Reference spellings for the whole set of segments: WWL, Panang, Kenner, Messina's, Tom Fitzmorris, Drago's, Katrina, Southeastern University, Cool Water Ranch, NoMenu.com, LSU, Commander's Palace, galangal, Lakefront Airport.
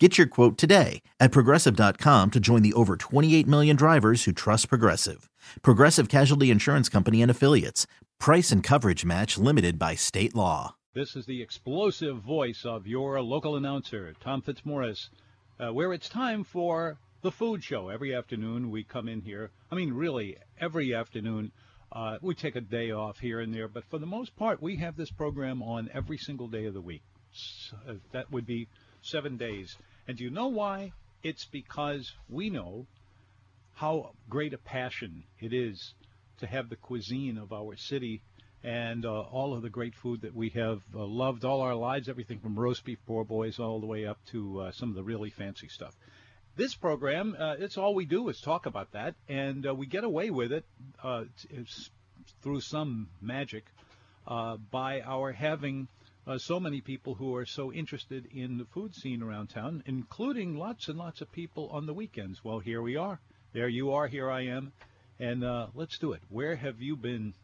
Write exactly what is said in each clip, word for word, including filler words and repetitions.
Get your quote today at Progressive dot com to join the over twenty-eight million drivers who trust Progressive. Progressive Casualty Insurance Company and Affiliates. Price and coverage match limited by state law. This is the explosive voice of your local announcer, Tom Fitzmorris, uh, where it's time for the food show. Every afternoon we come in here. I mean, really, every afternoon. Uh, we take a day off here and there, but for the most part, we have this program on every single day of the week. So that would be seven days. And do you know why? It's because we know how great a passion it is to have the cuisine of our city and uh, all of the great food that we have uh, loved all our lives, everything from roast beef poor boys all the way up to uh, some of the really fancy stuff. This program, uh, it's all we do is talk about that, and uh, we get away with it uh, it's through some magic uh, by our having Uh, so many people who are so interested in the food scene around town, including lots and lots of people on the weekends. Well, here we are. There you are. Here I am. And uh, let's do it. Where have you been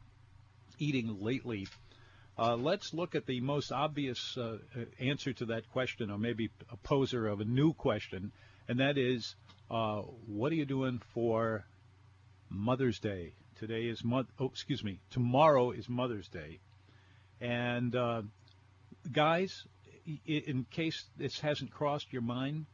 eating lately? Uh, let's look at the most obvious uh, answer to that question, or maybe a poser of a new question, and that is, uh, what are you doing for Mother's Day? Today is, mo- oh, excuse me, tomorrow is Mother's Day. And... Uh, Guys, in case this hasn't crossed your mind,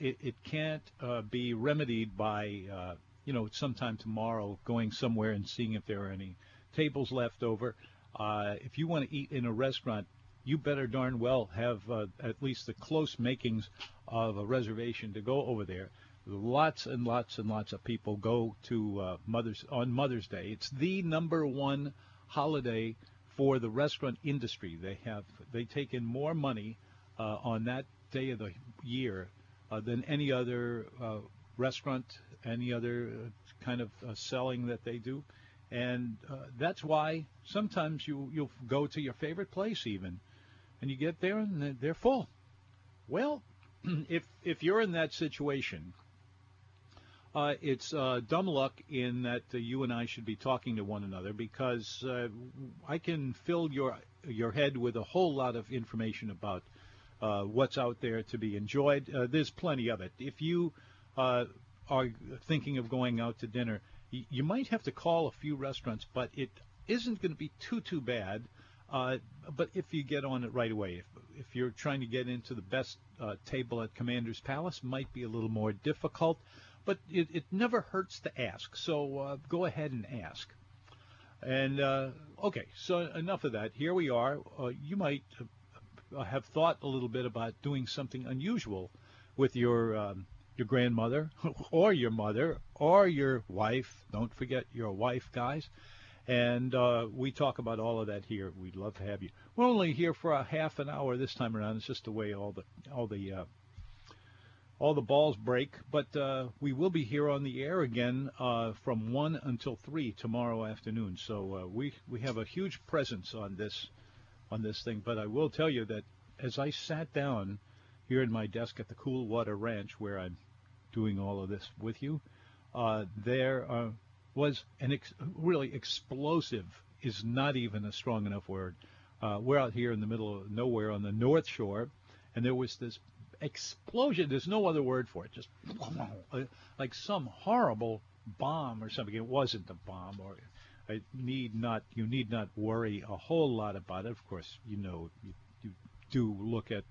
it, it can't uh, be remedied by, uh, you know, sometime tomorrow going somewhere and seeing if there are any tables left over. Uh, if you want to eat in a restaurant, you better darn well have uh, at least the close makings of a reservation to go over there. Lots and lots and lots of people go to uh, Mother's on Mother's Day. It's the number one holiday for the restaurant industry. They have they take in more money uh, on that day of the year uh, than any other uh, restaurant, any other uh, kind of uh, selling that they do, and uh, that's why sometimes you you'll go to your favorite place even, and you get there and they're full. Well, if if you're in that situation, Uh, it's uh, dumb luck in that uh, you and I should be talking to one another, because uh, I can fill your your head with a whole lot of information about uh, what's out there to be enjoyed. Uh, there's plenty of it. If you uh, are thinking of going out to dinner, y- you might have to call a few restaurants, but it isn't going to be too, too bad. Uh, but if you get on it right away, if, if you're trying to get into the best uh, table at Commander's Palace, might be a little more difficult. But it, it never hurts to ask, so uh, go ahead and ask. And, uh, okay, so enough of that. Here we are. Uh, you might uh, have thought a little bit about doing something unusual with your um, your grandmother or your mother or your wife. Don't forget your wife, guys. And uh, we talk about all of that here. We'd love to have you. We're only here for a half an hour this time around. It's just the way all the all the... Uh, All the balls break, but uh, we will be here on the air again uh, from one until three tomorrow afternoon. So uh, we we have a huge presence on this on this thing. But I will tell you that as I sat down here at my desk at the Cool Water Ranch, where I'm doing all of this with you, uh, there uh, was an ex- really explosive is not even a strong enough word. Uh, we're out here in the middle of nowhere on the North Shore, and there was this explosion. There's no other word for it. Just like some horrible bomb or something. It wasn't a bomb, or I need not. You need not worry a whole lot about it. Of course, you know you, you do look at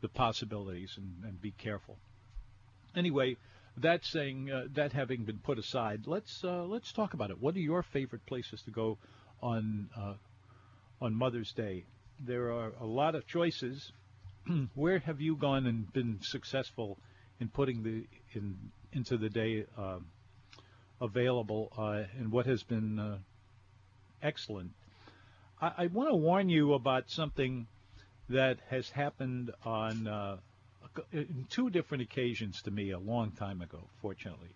the possibilities and, and be careful. Anyway, that saying, uh, that having been put aside, let's uh, let's talk about it. What are your favorite places to go on uh, on Mother's Day? There are a lot of choices. Where have you gone and been successful in putting the in into the day uh, available, uh, and what has been uh, excellent? I, I want to warn you about something that has happened on uh, in two different occasions to me a long time ago, fortunately,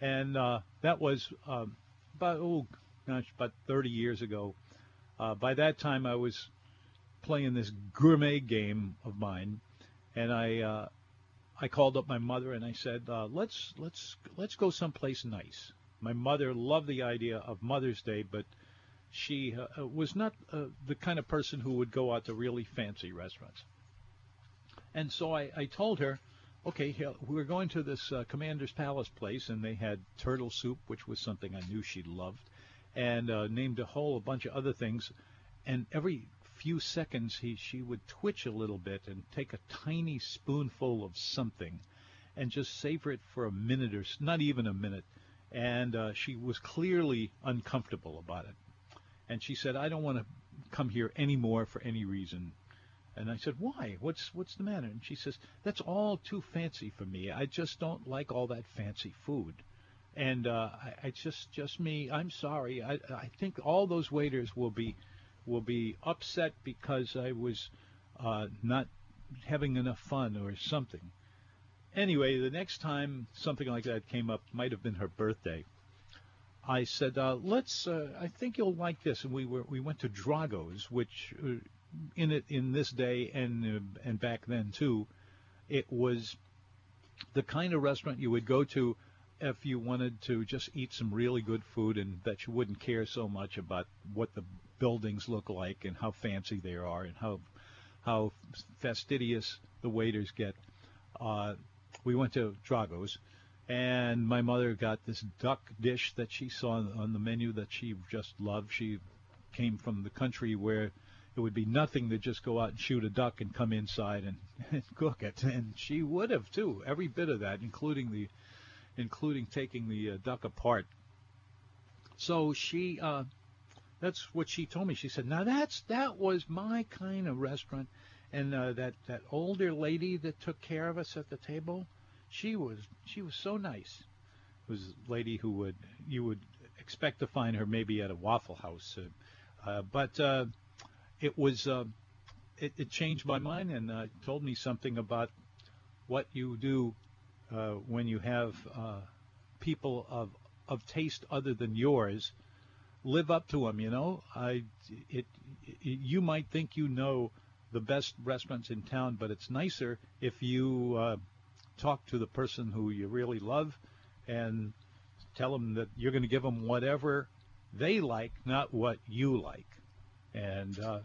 and uh, that was um, about oh, gosh, about thirty years ago. Uh, by that time, I was playing this gourmet game of mine, and I uh, I called up my mother and I said, uh, let's let's let's go someplace nice. My mother loved the idea of Mother's Day, but she uh, was not uh, the kind of person who would go out to really fancy restaurants. And so I, I told her, okay, we're going to this uh, Commander's Palace place, and they had turtle soup, which was something I knew she loved, and uh, named a whole bunch of other things. And every few seconds, he she would twitch a little bit and take a tiny spoonful of something and just savor it for a minute or not even a minute. And uh, she was clearly uncomfortable about it. And she said, I don't want to come here anymore for any reason. And I said, why? What's what's the matter? And she says, that's all too fancy for me. I just don't like all that fancy food. And uh, I, I just just me. I'm sorry. I I think all those waiters will be will be upset because I was uh, not having enough fun or something. Anyway, the next time something like that came up, might have been her birthday, I said, uh, let's, uh, I think you'll like this. And we were, we went to Drago's, which uh, in it in this day and, uh, and back then too, it was the kind of restaurant you would go to if you wanted to just eat some really good food and that you wouldn't care so much about what the buildings look like and how fancy they are and how, how fastidious the waiters get. Uh, we went to Drago's. And my mother got this duck dish that she saw on the menu that she just loved. She came from the country where it would be nothing to just go out and shoot a duck and come inside and, and cook it. And she would have, too, every bit of that, including the, including taking the uh, duck apart. So she, uh, that's what she told me. She said, now that's that was my kind of restaurant. And uh, that, that older lady that took care of us at the table, She was she was so nice. It was a lady who would you would expect to find her maybe at a Waffle House, uh, uh, but uh, it was uh, it, it changed my mind and uh, told me something about what you do uh, when you have uh, people of of taste other than yours. Live up to them, you know. I it, it you might think you know the best restaurants in town, but it's nicer if you uh, talk to the person who you really love and tell them that you're going to give them whatever they like, not what you like. And uh,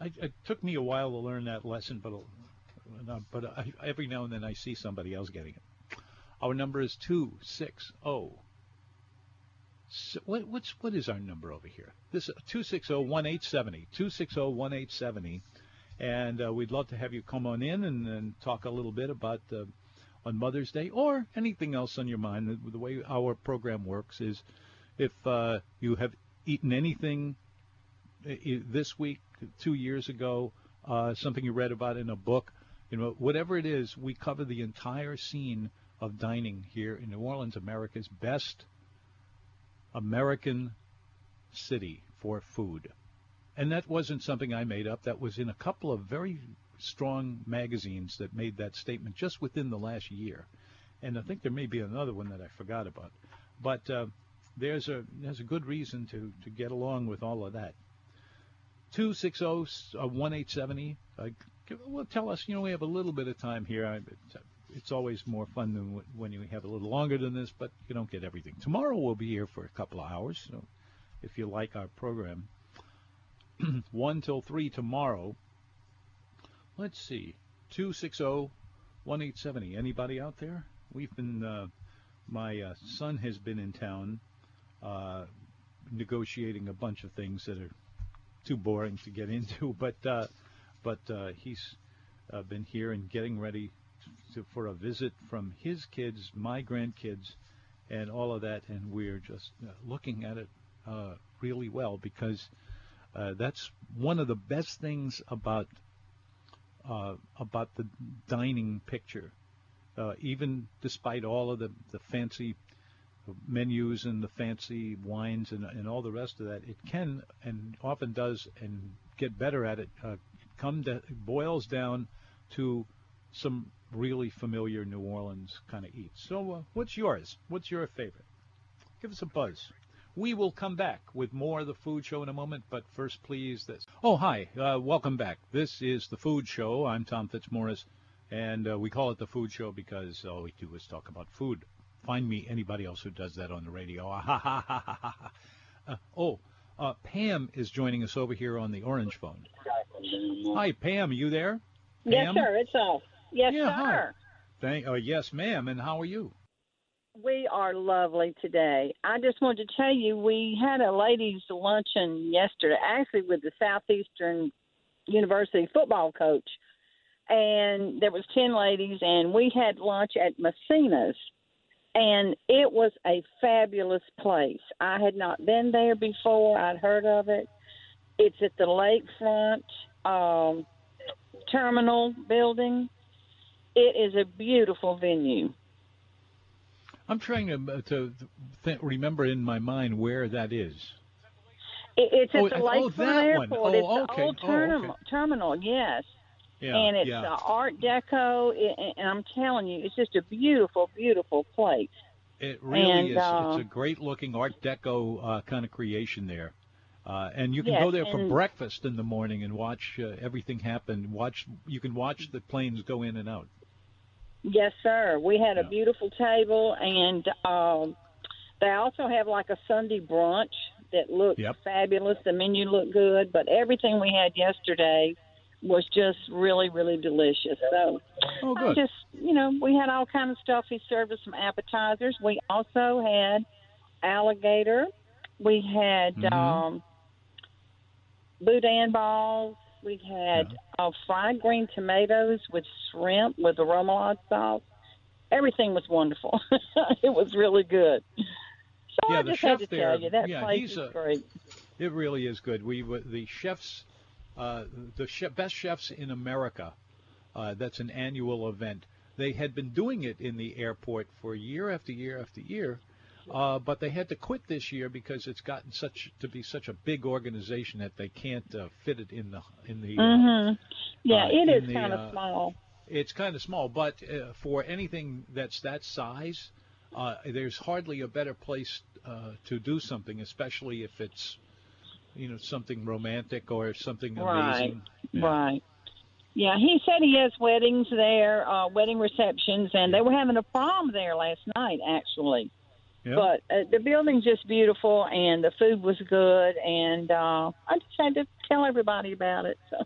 I, it took me a while to learn that lesson, but but I, every now and then I see somebody else getting it. Our number is two six zero. So what, what's, what is our number over here? This two six zero, one eight seven zero, two six zero, one eight seven zero. And uh, we'd love to have you come on in and, and talk a little bit about the on Mother's Day or anything else on your mind. The way our program works is if uh, you have eaten anything this week, two years ago, uh, something you read about in a book, you know, whatever it is, we cover the entire scene of dining here in New Orleans, America's best American city for food. And that wasn't something I made up. That was in a couple of very strong magazines that made that statement just within the last year, and I think there may be another one that I forgot about, but uh, there's a there's a good reason to to get along with all of that. Two six zero, one eight seven zero. Uh, well, tell us, you know, we have a little bit of time here. I, it's always more fun than w when you have a little longer than this, but you don't get everything. Tomorrow we'll be here for a couple of hours, so if you like our program, one till three tomorrow. Let's see, two six zero, one eight seven zero. Anybody out there? We've been, uh, my uh, son has been in town uh, negotiating a bunch of things that are too boring to get into, but uh, but uh, he's uh, been here and getting ready to, for a visit from his kids, my grandkids, and all of that, and we're just uh, looking at it uh, really well, because uh, that's one of the best things about Uh, about the dining picture, uh, even despite all of the, the fancy menus and the fancy wines and, and all the rest of that. It can and often does and get better at it. Uh, it come to, it boils down to some really familiar New Orleans kind of eats. So uh, what's yours? What's your favorite? Give us a buzz. We will come back with more of the food show in a moment, but first, please, this. Oh, hi. Uh, welcome back. This is the food show. I'm Tom Fitzmorris, and uh, we call it the food show because all we do is talk about food. Find me anybody else who does that on the radio. Ah, ha, ha, ha, ha, ha. Uh, oh, uh, Pam is joining us over here on the orange phone. Hi, Pam. Are you there? Pam? Yes, sir. It's all. Yes, yeah, sir. Hi. Thank, uh, yes, ma'am. And how are you? We are lovely today. I just wanted to tell you we had a ladies' luncheon yesterday, actually with the Southeastern University football coach, and there was ten ladies, and we had lunch at Messina's, and it was a fabulous place. I had not been there before. I'd heard of it. It's at the Lakefront um, Terminal building. It is a beautiful venue. I'm trying to, to th- remember in my mind where that is. It's at oh, the Lakefront oh, Airport. Oh, it's okay. the old term- oh, okay. terminal, yes. Yeah, and it's yeah. Art Deco, it, and I'm telling you, it's just a beautiful, beautiful place. It really and, is. Uh, it's a great-looking Art Deco uh, kind of creation there. Uh, and you can yes, go there for breakfast in the morning and watch uh, everything happen. Watch You can watch the planes go in and out. Yes, sir. We had a beautiful table, and um, they also have like a Sunday brunch that looked yep. fabulous. The menu looked good, but everything we had yesterday was just really, really delicious. So oh, good. I just, you know, we had all kinds of stuff. He served us some appetizers. We also had alligator. We had mm-hmm. um, boudin balls. We had yeah. uh, fried green tomatoes with shrimp with the remoulade sauce. Everything was wonderful. It was really good. So yeah, I just had to there, tell you, that yeah, place is a, great. It really is good. We The chefs, uh, the chef, best chefs in America, uh, that's an annual event. They had been doing it in the airport for year after year after year. Uh, but they had to quit this year because it's gotten such to be such a big organization that they can't uh, fit it in the in the. Mm-hmm. Uh, yeah, uh, it is the, kind of uh, small. It's kind of small, but uh, for anything that's that size, uh, there's hardly a better place uh, to do something, especially if it's, you know, something romantic or something right. amazing. Yeah. Right. Yeah, he said he has weddings there, uh, wedding receptions, and they were having a prom there last night, actually. Yep. But uh, the building's just beautiful, and the food was good, and uh, I just had to tell everybody about it. So.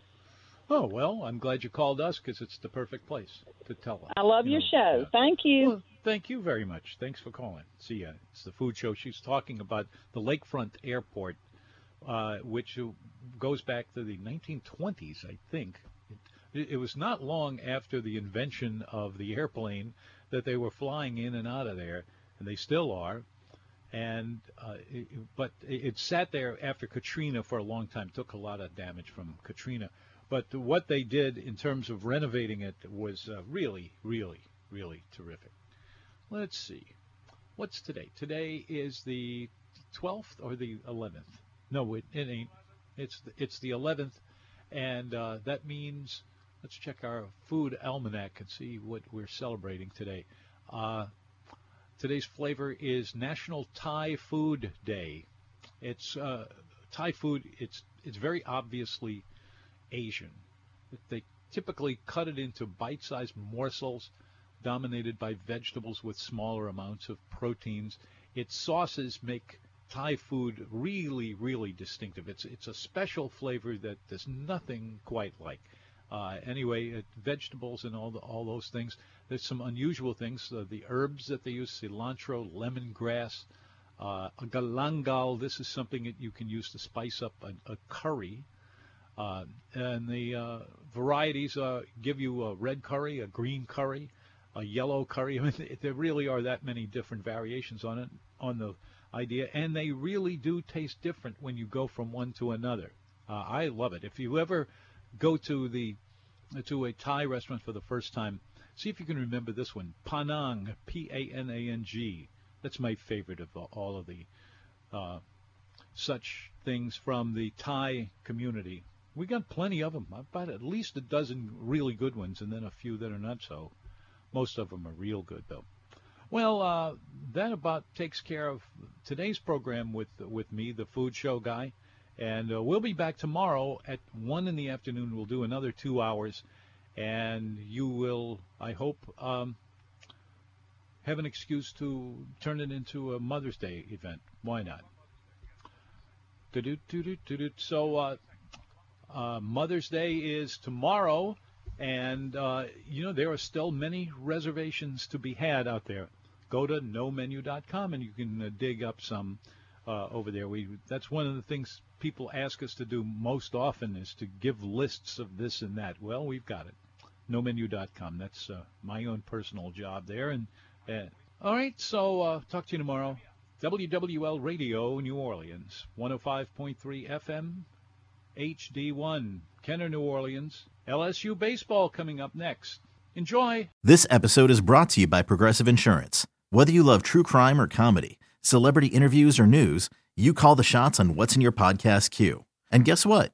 Oh, well, I'm glad you called us because it's the perfect place to tell us. I love you your know, show. Uh, thank you. Well, thank you very much. Thanks for calling. See ya. It's the food show. She's talking about the Lakefront Airport, uh, which goes back to the nineteen twenties, I think. It, it was not long after the invention of the airplane that they were flying in and out of there. And they still are, and uh, it, but it, it sat there after Katrina for a long time. Took a lot of damage from Katrina, but what they did in terms of renovating it was uh, really, really, really terrific. Let's see, what's today? Today is the twelfth or the eleventh? No, it, it ain't. It's the, it's the eleventh, and uh, that means let's check our food almanac and see what we're celebrating today. Uh, Today's flavor is National Thai Food Day. It's uh, Thai food. It's it's very obviously Asian. They typically cut it into bite-sized morsels, dominated by vegetables with smaller amounts of proteins. Its sauces make Thai food really, really distinctive. It's it's a special flavor that there's nothing quite like. Uh, anyway, uh, vegetables and all the, all those things. There's some unusual things. Uh, the herbs that they use, cilantro, lemongrass, uh, galangal. This is something that you can use to spice up a, a curry. Uh, and the uh, varieties uh, give you a red curry, a green curry, a yellow curry. I mean, there really are that many different variations on it, on the idea. And they really do taste different when you go from one to another. Uh, I love it. If you ever go to the to a Thai restaurant for the first time, see if you can remember this one, Panang, P A N A N G. That's my favorite of all of the uh, such things from the Thai community. We got plenty of them. I've got at least a dozen really good ones and then a few that are not so. Most of them are real good, though. Well, uh, that about takes care of today's program with with me, the food show guy. And uh, we'll be back tomorrow at one in the afternoon. We'll do another two hours. And you will, I hope, um, have an excuse to turn it into a Mother's Day event. Why not? So uh, uh, Mother's Day is tomorrow. And, uh, you know, there are still many reservations to be had out there. Go to no menu dot com and you can uh, dig up some uh, over there. We That's one of the things people ask us to do most often, is to give lists of this and that. Well, we've got it. no menu dot com. That's uh, my own personal job there. And uh, all right, so uh, talk to you tomorrow. W W L Radio, New Orleans, one oh five point three F M, H D one, Kenner, New Orleans. L S U baseball coming up next. Enjoy. This episode is brought to you by Progressive Insurance. Whether you love true crime or comedy, celebrity interviews or news, you call the shots on what's in your podcast queue. And guess what?